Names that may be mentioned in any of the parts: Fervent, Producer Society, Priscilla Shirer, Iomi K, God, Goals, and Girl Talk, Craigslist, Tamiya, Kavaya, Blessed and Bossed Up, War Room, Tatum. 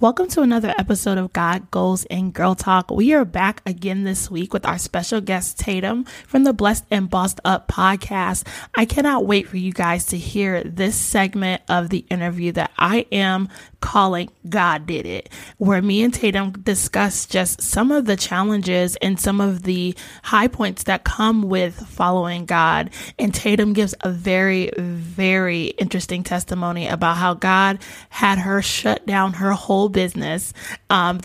Welcome to another episode of God, Goals, and Girl Talk. We are back again this week with our special guest, Tatum, from the Blessed and Bossed Up podcast. I cannot wait for you guys to hear this segment of the interview that I am calling God Did It, where me and Tatum discuss just some of the challenges and some of the high points that come with following God. And Tatum gives a very, very interesting testimony about how God had her shut down her whole business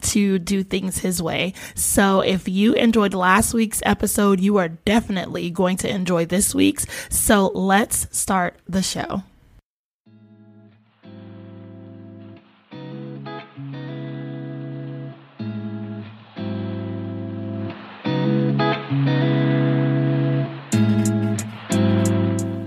to do things his way. So if you enjoyed last week's episode, you are definitely going to enjoy this week's. So let's start the show.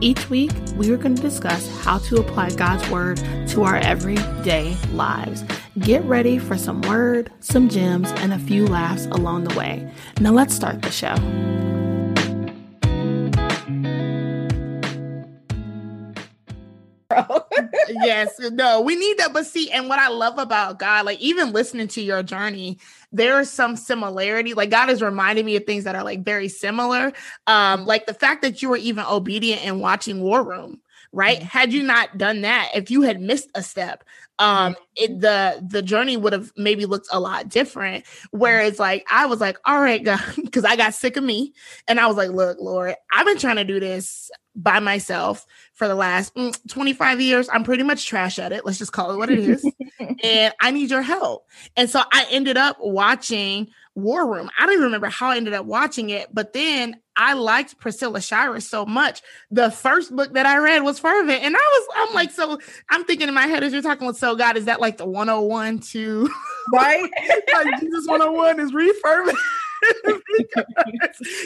Each week, we are going to discuss how to apply God's word to our everyday lives. Get ready for some word, some gems, and a few laughs along the way. Now let's start the show. Yes, no, we need that. But see, and what I love about God, like even listening to your journey, there is some similarity. Like God is reminding me of things that are like very similar. Like the fact that you were even obedient in watching War Room, right? Mm-hmm. Had you not done that, if you had missed a step, the journey would have maybe looked a lot different. Whereas like, I was like, all right, God, because I got sick of me. And I was like, look, Lord, I've been trying to do this by myself for the last 25 years. I'm pretty much trash at it. Let's just call it what it is. And I need your help. And so I ended up watching War Room. I don't even remember how I ended up watching it, but then I liked Priscilla Shirer so much. The first book that I read was Fervent. And I'm like, so I'm thinking in my head as you're talking with, so God, is that like the 101 to right? Like Jesus 101 is read Fervent. Because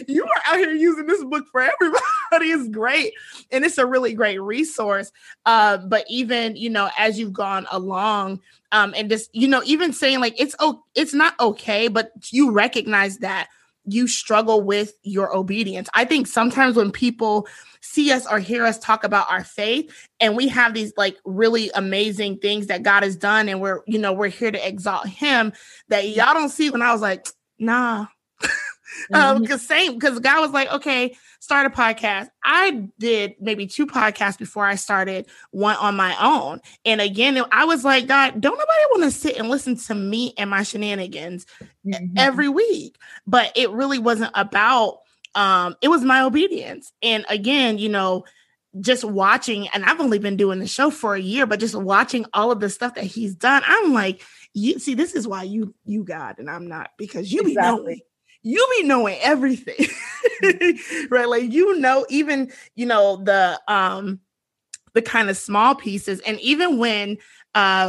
you are out here using this book for everybody. It's great. And it's a really great resource. But even, you know, as you've gone along and just, you know, even saying like, it's not okay, but you recognize that you struggle with your obedience. I think sometimes when people see us or hear us talk about our faith and we have these like really amazing things that God has done and we're, you know, we're here to exalt him that y'all don't see when I was like, nah. Because God was like, okay, start a podcast. I did maybe 2 podcasts before I started one on my own. And again, I was like, God, don't nobody want to sit and listen to me and my shenanigans every week. But it really wasn't about, it was my obedience. And again, you know, just watching, and I've only been doing the show for a year, but just watching all of the stuff that he's done, I'm like, you see, this is why you God and I'm not, because you be knowing everything. right? Like, you know, even, you know, the kind of small pieces. And even when,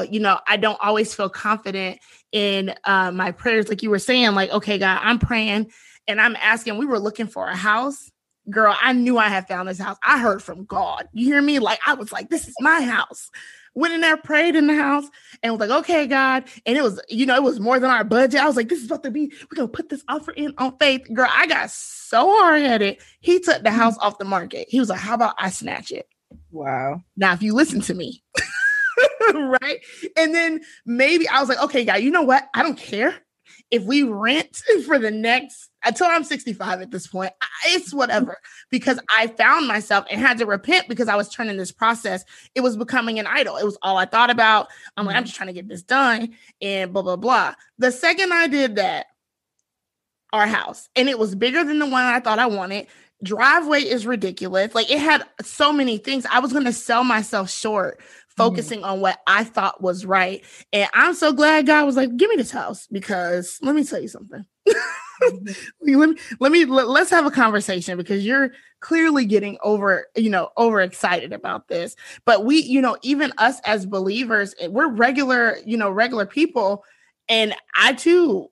you know, I don't always feel confident in my prayers, like you were saying, like, okay, God, I'm praying and I'm asking, we were looking for a house. Girl, I knew I had found this house. I heard from God. You hear me? Like, I was like, this is my house. Went in there, prayed in the house, and was like, okay, God. And it was, you know, it was more than our budget. I was like, this is about to be, we're going to put this offer in on faith. Girl, I got so hard-headed. He took the house off the market. He was like, how about I snatch it? Wow. Now, if you listen to me, right? And then maybe I was like, okay, God, you know what? I don't care if we rent for the next, until I'm 65 at this point, it's whatever, because I found myself and had to repent because I was turning this process. It was becoming an idol. It was all I thought about. I'm like, I'm just trying to get this done and blah, blah, blah. The second I did that, our house, and it was bigger than the one I thought I wanted. Driveway is ridiculous. Like, it had so many things. I was going to sell myself short, focusing on what I thought was right. And I'm so glad God was like, give me this house, because let me tell you something. Let's have a conversation, because you're clearly getting overexcited about this. But we, you know, even us as believers, we're regular people. And I too,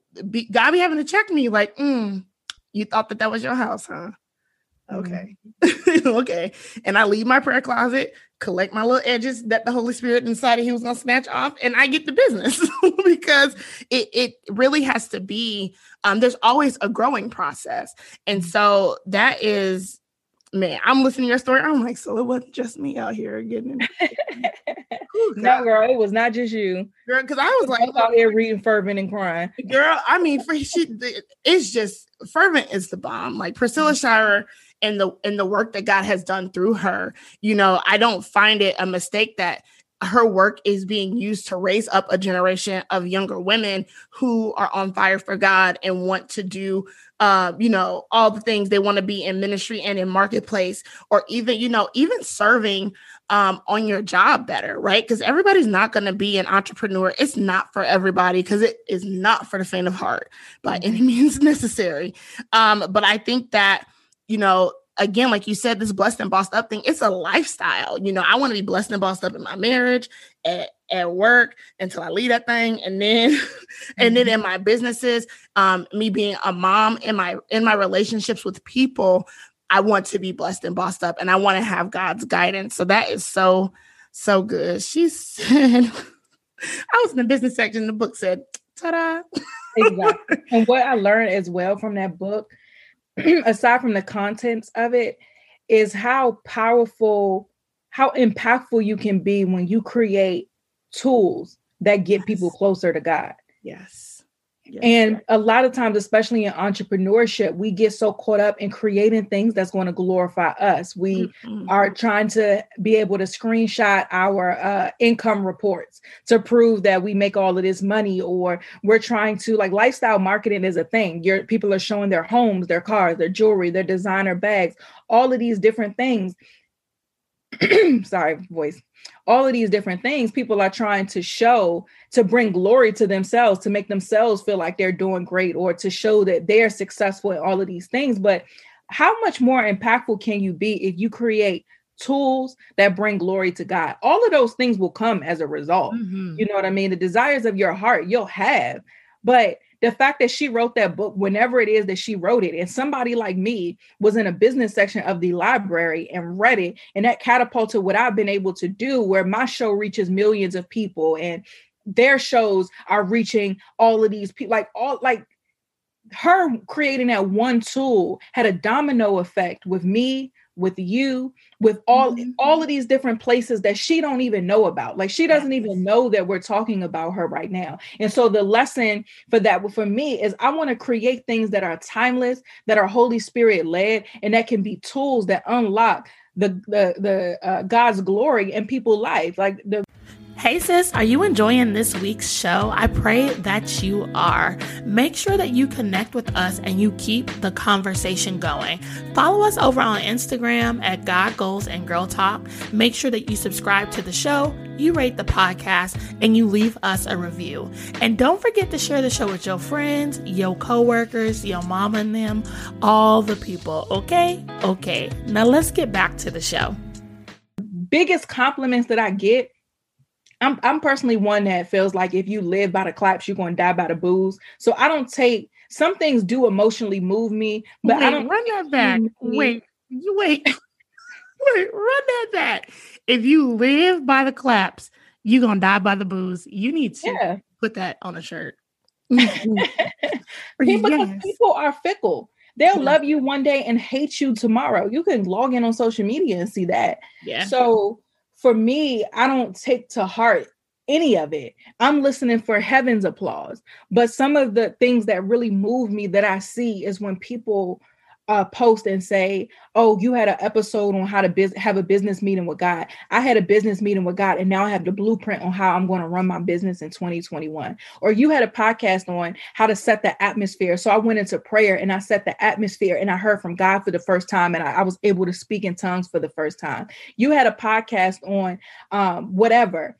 God be having to check me like, you thought that was your house, huh? Okay. Okay. And I leave my prayer closet, collect my little edges that the Holy Spirit decided he was going to snatch off, and I get the business because it really has to be, there's always a growing process. And so that is, man, I'm listening to your story. I'm like, so it wasn't just me out here getting it. No, girl, it was not just you. Girl, because I was like, out here reading Fervent and crying. Girl, I mean, it's just, Fervent is the bomb. Like, Priscilla Shirer, and the work that God has done through her, you know, I don't find it a mistake that her work is being used to raise up a generation of younger women who are on fire for God and want to do, you know, all the things they want to be in ministry and in marketplace, or even, you know, even serving on your job better, right? Because everybody's not going to be an entrepreneur. It's not for everybody, because it is not for the faint of heart by any means necessary. But I think that, you know, again, like you said, this blessed and bossed up thing, it's a lifestyle. You know, I want to be blessed and bossed up in my marriage, at work, until I leave that thing. And then, and then in my businesses, me being a mom, in my relationships with people, I want to be blessed and bossed up, and I want to have God's guidance. So that is so, so good. She said, I was in the business section. The book said, ta-da. Exactly. And what I learned as well from that book, aside from the contents of it, is how powerful, how impactful you can be when you create tools that get people closer to God. Yes. And a lot of times, especially in entrepreneurship, we get so caught up in creating things that's going to glorify us. We are trying to be able to screenshot our income reports to prove that we make all of this money, or we're trying to, like, lifestyle marketing is a thing. People are showing their homes, their cars, their jewelry, their designer bags, all of these different things. Sorry, voice. All of these different things people are trying to show to bring glory to themselves, to make themselves feel like they're doing great, or to show that they're successful in all of these things. But how much more impactful can you be if you create tools that bring glory to God? All of those things will come as a result. You know what I mean? The desires of your heart you'll have. But the fact that she wrote that book, whenever it is that she wrote it, and somebody like me was in a business section of the library and read it, and that catapulted what I've been able to do, where my show reaches millions of people and their shows are reaching all of these people. Like her creating that one tool had a domino effect with me, with you, with all of these different places that she don't even know about. Like, she doesn't even know that we're talking about her right now. And so the lesson for that, for me, is I want to create things that are timeless, that are Holy Spirit led, and that can be tools that unlock the God's glory in people's life. Like the Hey sis, are you enjoying this week's show? I pray that you are. Make sure that you connect with us and you keep the conversation going. Follow us over on Instagram at God, Goals, and Girl Talk. Make sure that you subscribe to the show, you rate the podcast, and you leave us a review. And don't forget to share the show with your friends, your coworkers, your mama and them, all the people, okay? Okay, now let's get back to the show. Biggest compliments that I get, I'm personally one that feels like if you live by the claps, you're going to die by the booze. So I don't take, some things do emotionally move me, but wait, I don't. Run that back. Wait, run that back. If you live by the claps, you're going to die by the booze. You need to put that on a shirt. People are fickle. They'll love you one day and hate you tomorrow. You can log in on social media and see that. Yeah. So for me, I don't take to heart any of it. I'm listening for heaven's applause. But some of the things that really move me that I see is when people post and say, oh, you had an episode on how to have a business meeting with God. I had a business meeting with God, and now I have the blueprint on how I'm going to run my business in 2021. Or you had a podcast on how to set the atmosphere. So I went into prayer and I set the atmosphere and I heard from God for the first time. And I was able to speak in tongues for the first time. You had a podcast on whatever.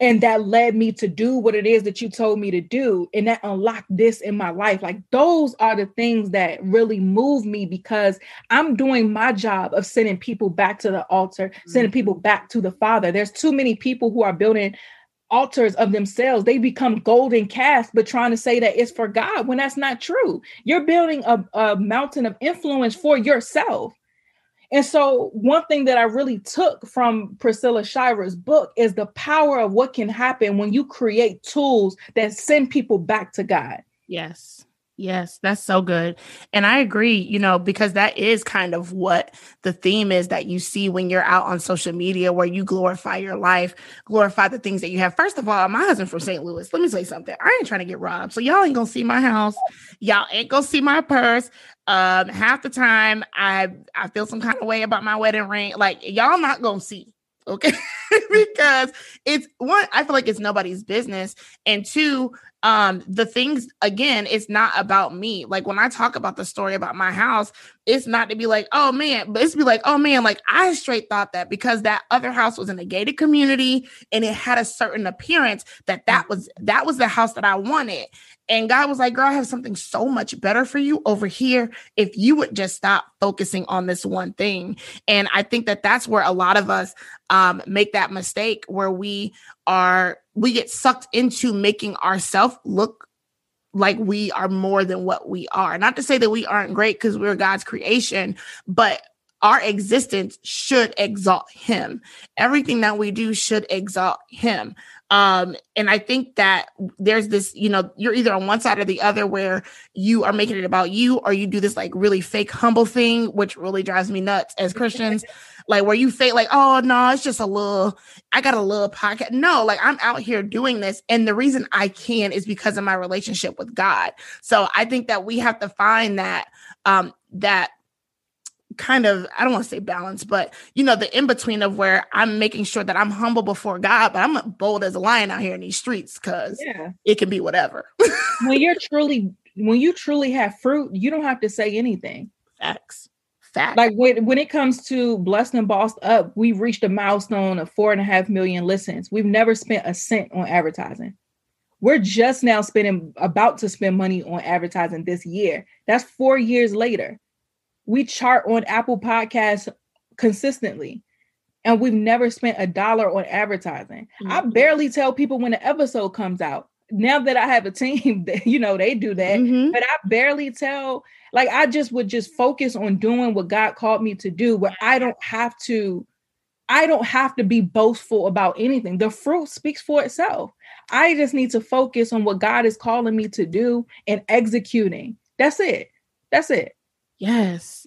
And that led me to do what it is that you told me to do. And that unlocked this in my life. Like those are the things that really move me because I'm doing my job of sending people back to the altar, sending people back to the Father. There's too many people who are building altars of themselves. They become golden calves, but trying to say that it's for God when that's not true. You're building a mountain of influence for yourself. And so one thing that I really took from Priscilla Shirer's book is the power of what can happen when you create tools that send people back to God. Yes. Yes. That's so good. And I agree, you know, because that is kind of what the theme is that you see when you're out on social media, where you glorify your life, glorify the things that you have. First of all, my husband from St. Louis, let me say something. I ain't trying to get robbed. So y'all ain't going to see my house. Y'all ain't going to see my purse. Half the time I feel some kind of way about my wedding ring. Like y'all not going to see, okay? Because it's one, I feel like it's nobody's business. And two, the things, again, it's not about me. Like when I talk about the story about my house, it's not to be like, oh man, but it's to be like, oh man, like I straight thought that because that other house was in a gated community and it had a certain appearance that was the house that I wanted. And God was like, girl, I have something so much better for you over here. If you would just stop focusing on this one thing. And I think that that's where a lot of us make that mistake where we get sucked into making ourselves look like we are more than what we are. Not to say that we aren't great because we're God's creation, but our existence should exalt him. Everything that we do should exalt him. And I think that there's this, you know, you're either on one side or the other where you are making it about you, or you do this like really fake humble thing, which really drives me nuts as Christians, like where you fake like, oh no, it's just I got a little podcast. No, like I'm out here doing this. And the reason I can is because of my relationship with God. So I think that we have to find that, that kind of, I don't want to say balance, but you know, the in-between of where I'm making sure that I'm humble before God, but I'm bold as a lion out here in these streets because it can be whatever. When you truly have fruit, you don't have to say anything. Facts. Like when it comes to Blessed and Bossed Up, we've reached a milestone of 4.5 million listens. We've never spent a cent on advertising. We're just now about to spend money on advertising this year. That's 4 years later. We chart on Apple Podcasts consistently, and we've never spent $1 on advertising. Mm-hmm. I barely tell people when the episode comes out. Now that I have a team, you know, they do that, but I barely tell, like, I would just focus on doing what God called me to do, where I don't have to be boastful about anything. The fruit speaks for itself. I just need to focus on what God is calling me to do and executing. That's it. Yes.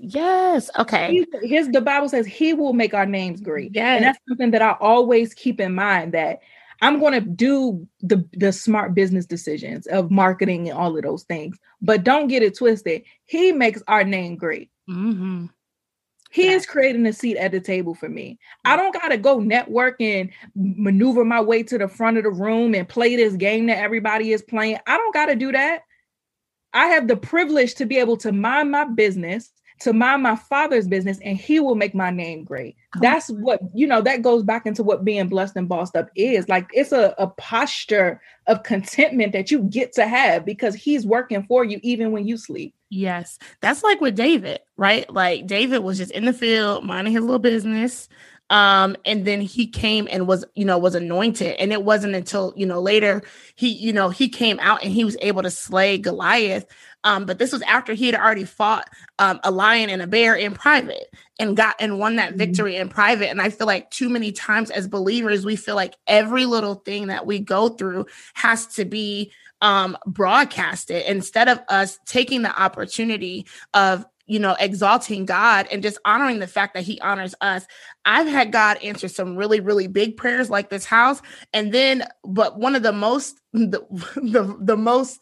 Okay. The Bible says he will make our names great. Yes. And that's something that I always keep in mind, that I'm going to do the smart business decisions of marketing and all of those things, but don't get it twisted. He makes our name great. Mm-hmm. He is creating a seat at the table for me. I don't got to go network and maneuver my way to the front of the room and play this game that everybody is playing. I don't got to do that. I have the privilege to be able to mind my business, to mind my Father's business, and He will make my name great. That's what, you know, that goes back into what being blessed and bossed up is. Like, it's a posture of contentment that you get to have because He's working for you even when you sleep. Yes. That's like with David, right? Like, David was just in the field, minding his little business. And then he came and was, you know, was anointed. And it wasn't until, you know, later he came out and he was able to slay Goliath. But this was after he had already fought a lion and a bear in private and won that victory in private. And I feel like too many times as believers, we feel like every little thing that we go through has to be broadcasted, instead of us taking the opportunity of, you know, exalting God and just honoring the fact that He honors us. I've had God answer some really, really big prayers like this house. And then, but one of the most, the most,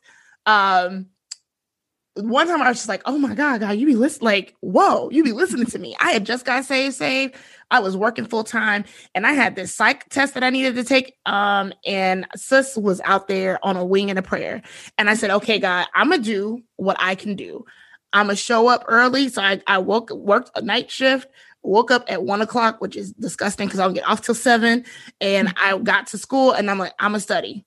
one time I was just like, oh my God, you be listening, like, whoa, you be listening to me. I had just got saved. I was working full time and I had this psych test that I needed to take. And sis was out there on a wing and a prayer. And I said, okay, God, I'm going to do what I can do. I'm going to show up early. So I worked a night shift, woke up at 1 o'clock, which is disgusting because I don't get off till 7. And I got to school and I'm like, I'm going to study.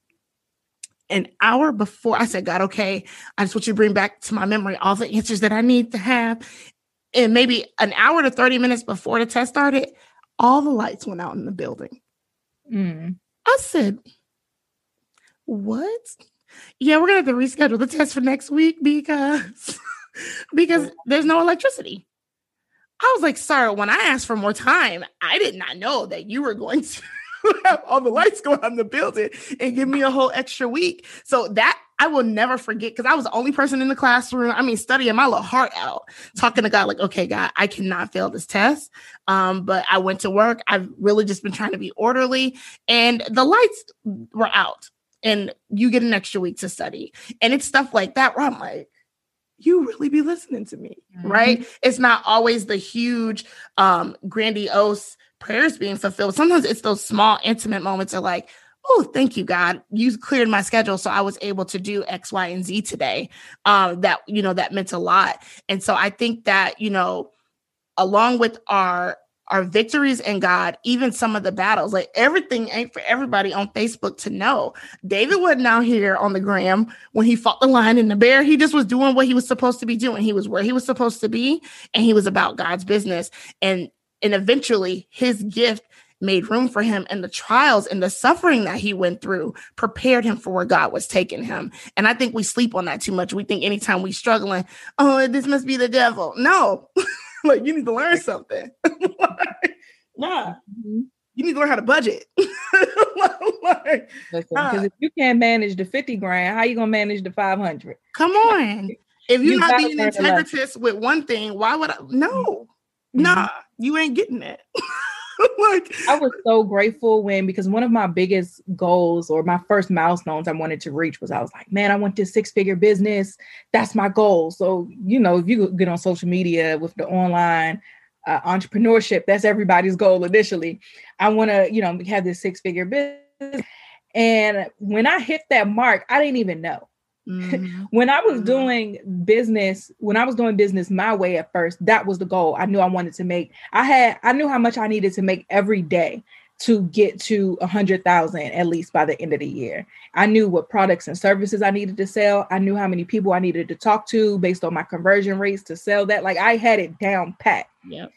An hour before, I said, God, okay, I just want you to bring back to my memory all the answers that I need to have. And maybe an hour to 30 minutes before the test started, all the lights went out in the building. I said, what? Yeah, we're going to have to reschedule the test for next week because there's no electricity. I was like, sir, when I asked for more time, I did not know that you were going to have all the lights go out in the building and give me a whole extra week. So that I will never forget, because I was the only person in the classroom, I mean, studying my little heart out, talking to God, like, okay, God, I cannot fail this test. But I went to work. I've really just been trying to be orderly, and the lights were out and you get an extra week to study. And it's stuff like that where I'm like, you really be listening to me, right? It's not always the huge, grandiose prayers being fulfilled. Sometimes it's those small, intimate moments of like, oh, thank you, God. You cleared my schedule. So I was able to do X, Y, and Z today. That, you know, that meant a lot. And so I think that, you know, along with our victories in God, even some of the battles, like everything ain't for everybody on Facebook to know. David wasn't out here on the gram when he fought the lion and the bear. He just was doing what he was supposed to be doing. He was where he was supposed to be, and he was about God's business. And eventually his gift made room for him, and the trials and the suffering that he went through prepared him for where God was taking him. And I think we sleep on that too much. We think anytime we struggling, oh, this must be the devil. No, like, you need to learn something. You need to learn how to budget. Because if you can't manage the 50 grand, how you going to manage the 500? Come on. If you're not being integritous with one thing, why would I? No, nah, you ain't getting it. Like, I was so grateful because one of my biggest goals, or my first milestones I wanted to reach, was I was like, man, I want this 6-figure business. That's my goal. So, you know, if you get on social media with the online entrepreneurship, that's everybody's goal initially. I want to, you know, have this 6-figure business. And when I hit that mark, I didn't even know. When I was doing business, my way at first, that was the goal. I knew I wanted to make, I knew how much I needed to make every day to get to 100,000, at least by the end of the year. I knew what products and services I needed to sell. I knew how many people I needed to talk to based on my conversion rates to sell that. Like, I had it down pat. Yep.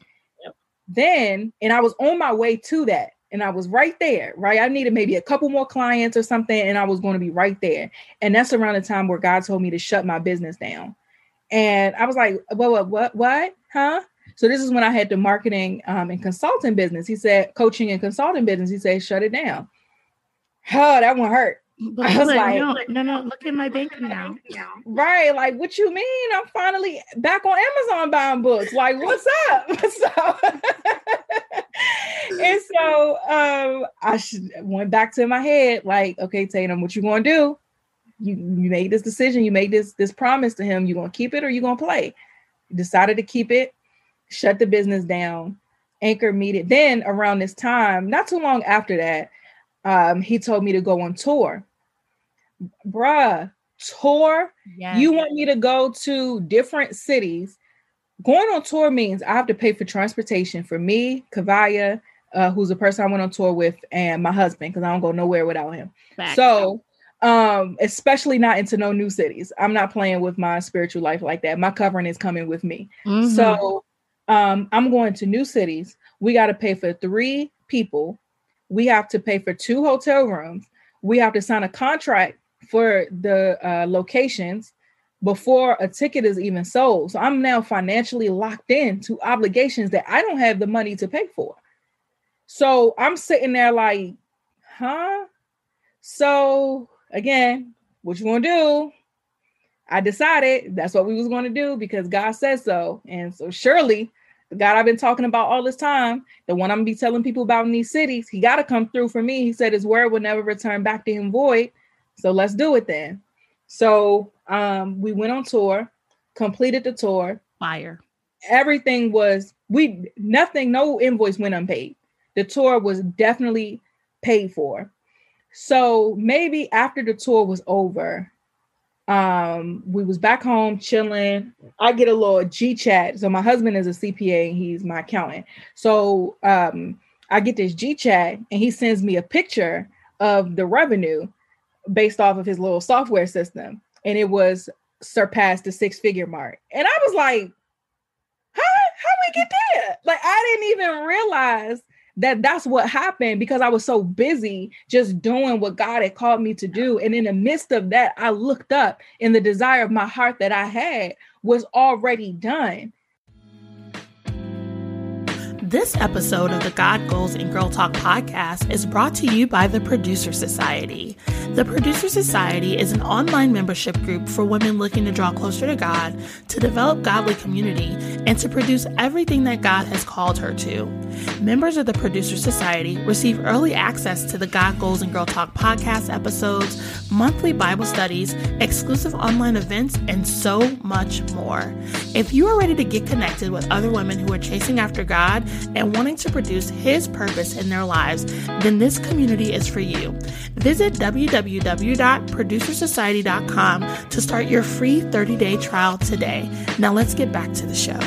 Then, and I was on my way to that. And I was right there, right? I needed maybe a couple more clients or something, and I was going to be right there. And that's around the time where God told me to shut my business down. And I was like, what, huh? So this is when I had the marketing and consulting business. He said, coaching and consulting business. He said, shut it down. Oh, that one hurt. But I was like, no, look at my bank now. Right. Like, what you mean? I'm finally back on Amazon buying books. Like, what's up? And so I went back to my head, like, okay, Tatum, what you going to do? You made this decision. You made this promise to him. You going to keep it or you going to play? Decided to keep it. shut the business down. Anchor needed. Then around this time, not too long after that, he told me to go on tour. Bruh, tour? Yes. You want me to go to different cities? Going on tour means I have to pay for transportation for me, Kavaya, who's the person I went on tour with, and my husband, because I don't go nowhere without him. Fact. So, especially not into no new cities. I'm not playing with my spiritual life like that. My covering is coming with me. Mm-hmm. So, I'm going to new cities. We got to pay for 3 people. We have to pay for 2 hotel rooms. We have to sign a contract for the locations before a ticket is even sold. So I'm now financially locked in to obligations that I don't have the money to pay for. So I'm sitting there like, huh? So again, what you want to do? I decided that's what we was going to do because God said so. And so surely the God I've been talking about all this time, the one I'm going to be telling people about in these cities, he got to come through for me. He said his word will never return back to him void. So let's do it then. So we went on tour, completed the tour. Fire. Everything was, no invoice went unpaid. The tour was definitely paid for. So maybe after the tour was over, we was back home chilling. I get a little G-chat. So my husband is a CPA and he's my accountant. So I get this G-chat and he sends me a picture of the revenue based off of his little software system. And it was surpassed the 6-figure mark. And I was like, how we get there? Like, I didn't even realize that's what happened because I was so busy just doing what God had called me to do. And in the midst of that, I looked up and the desire of my heart that I had was already done. This episode of the God, Goals, and Girl Talk podcast is brought to you by the Producer Society. The Producer Society is an online membership group for women looking to draw closer to God, to develop godly community, and to produce everything that God has called her to. Members of the Producer Society receive early access to the God, Goals, and Girl Talk podcast episodes, monthly Bible studies, exclusive online events, and so much more. If you are ready to get connected with other women who are chasing after God and wanting to produce his purpose in their lives, then this community is for you. Visit www.producersociety.com to start your free 30-day trial today. Now let's get back to the show.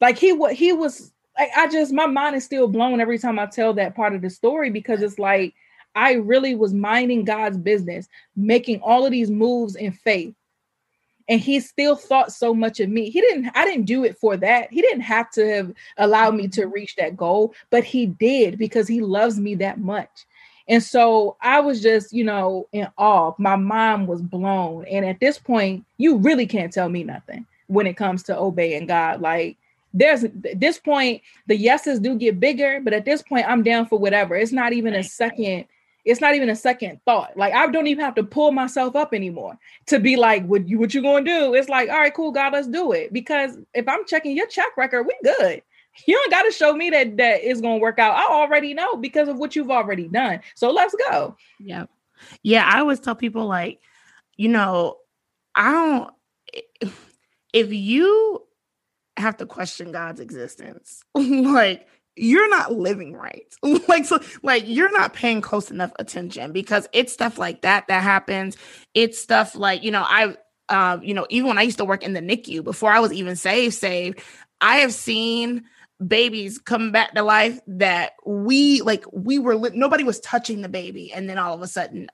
Like he was... my mind is still blown every time I tell that part of the story because it's like, I really was minding God's business, making all of these moves in faith. And he still thought so much of me. I didn't do it for that. He didn't have to have allowed me to reach that goal, but he did because he loves me that much. And so I was just, in awe. My mind was blown. And at this point, you really can't tell me nothing when it comes to obeying God. Like, at this point, the yeses do get bigger, but at this point, I'm down for whatever. It's not even a second thought. Like, I don't even have to pull myself up anymore to be like, what you gonna do? It's like, all right, cool, God, let's do it. Because if I'm checking your check record, we good. You don't got to show me that it's gonna work out. I already know because of what you've already done. So let's go. Yeah. Yeah. I always tell people like, if you have to question God's existence. Like, you're not living right. You're not paying close enough attention because it's stuff like that happens. It's stuff like, even when I used to work in the NICU before I was even saved, I have seen babies come back to life that nobody was touching the baby. And then all of a sudden,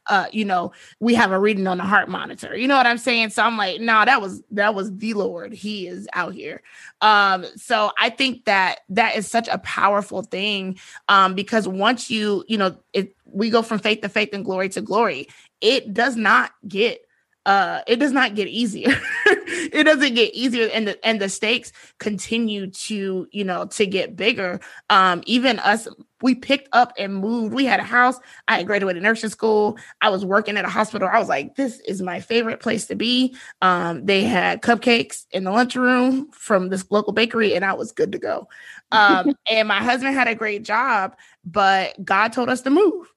we have a reading on the heart monitor, you know what I'm saying? So I'm like, no, that was the Lord. He is out here. So I think that is such a powerful thing. Because once we go from faith to faith and glory to glory, it does not get easier. It doesn't get easier. And the stakes continue to get bigger. Even us We picked up and moved. We had a house. I had graduated nursing school. I was working at a hospital. I was like, this is my favorite place to be. They had cupcakes in the lunchroom from this local bakery, and I was good to go. And my husband had a great job, but God told us to move.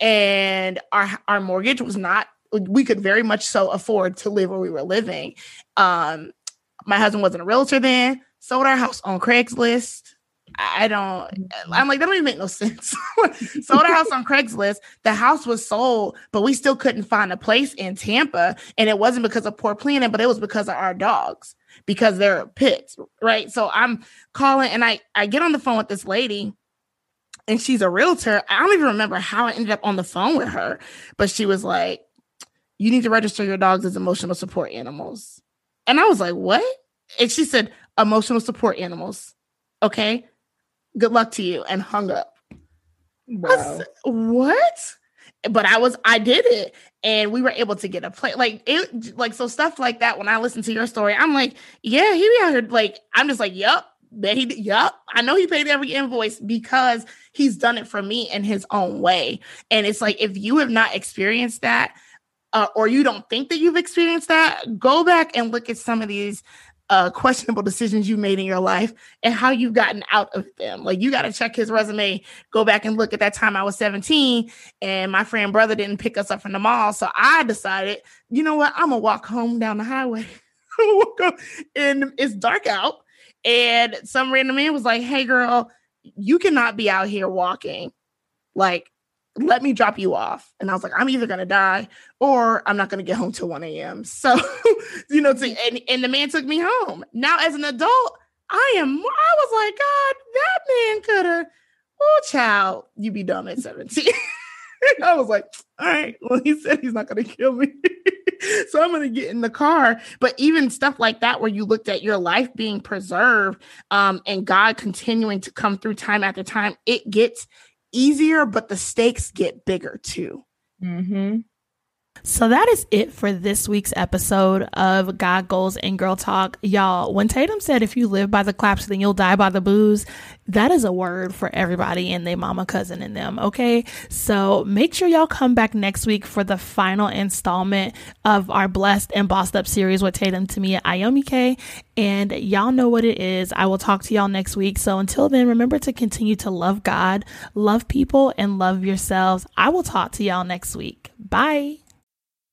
And our mortgage was not, we could very much so afford to live where we were living. My husband wasn't a realtor then, sold our house on Craigslist. I'm like, that don't even make no sense. Sold our house on Craigslist. The house was sold, but we still couldn't find a place in Tampa. And it wasn't because of poor planning, but it was because of our dogs, because they're pits, right? So I'm calling and I get on the phone with this lady and she's a realtor. I don't even remember how I ended up on the phone with her, but she was like, you need to register your dogs as emotional support animals. And I was like, what? And she said, emotional support animals. Okay. Good luck to you, and hung up. Wow. I was, what? But I did it, and we were able to get a play. So stuff like that. When I listen to your story, I'm like, yeah, he be out here. Like, I'm just like, yup, yup. I know he paid every invoice because he's done it for me in his own way. And it's like, if you have not experienced that, or you don't think that you've experienced that, go back and look at some of these questionable decisions you made in your life and how you've gotten out of them. Like, you got to check his resume, go back and look at that time I was 17 and my friend brother didn't pick us up from the mall. So I decided, you know what? I'm gonna walk home down the highway and it's dark out. And some random man was like, hey girl, you cannot be out here walking. Like, let me drop you off. And I was like, I'm either going to die or I'm not going to get home till 1 a.m. So, and the man took me home. Now, as an adult, I was like, God, that man could have, oh, child, you be dumb at 17. I was like, all right, well, he said he's not going to kill me. So I'm going to get in the car. But even stuff like that, where you looked at your life being preserved, and God continuing to come through time after time, it gets easier, but the stakes get bigger too. Mm-hmm. So that is it for this week's episode of God, Goals, and Girl Talk. Y'all, when Tatum said, if you live by the claps, then you'll die by the booze, that is a word for everybody and their mama, cousin, and them. Okay. So make sure y'all come back next week for the final installment of our Blessed and Bossed Up series with Tatum, Tamiya, Iomi K. And y'all know what it is. I will talk to y'all next week. So until then, remember to continue to love God, love people, and love yourselves. I will talk to y'all next week. Bye.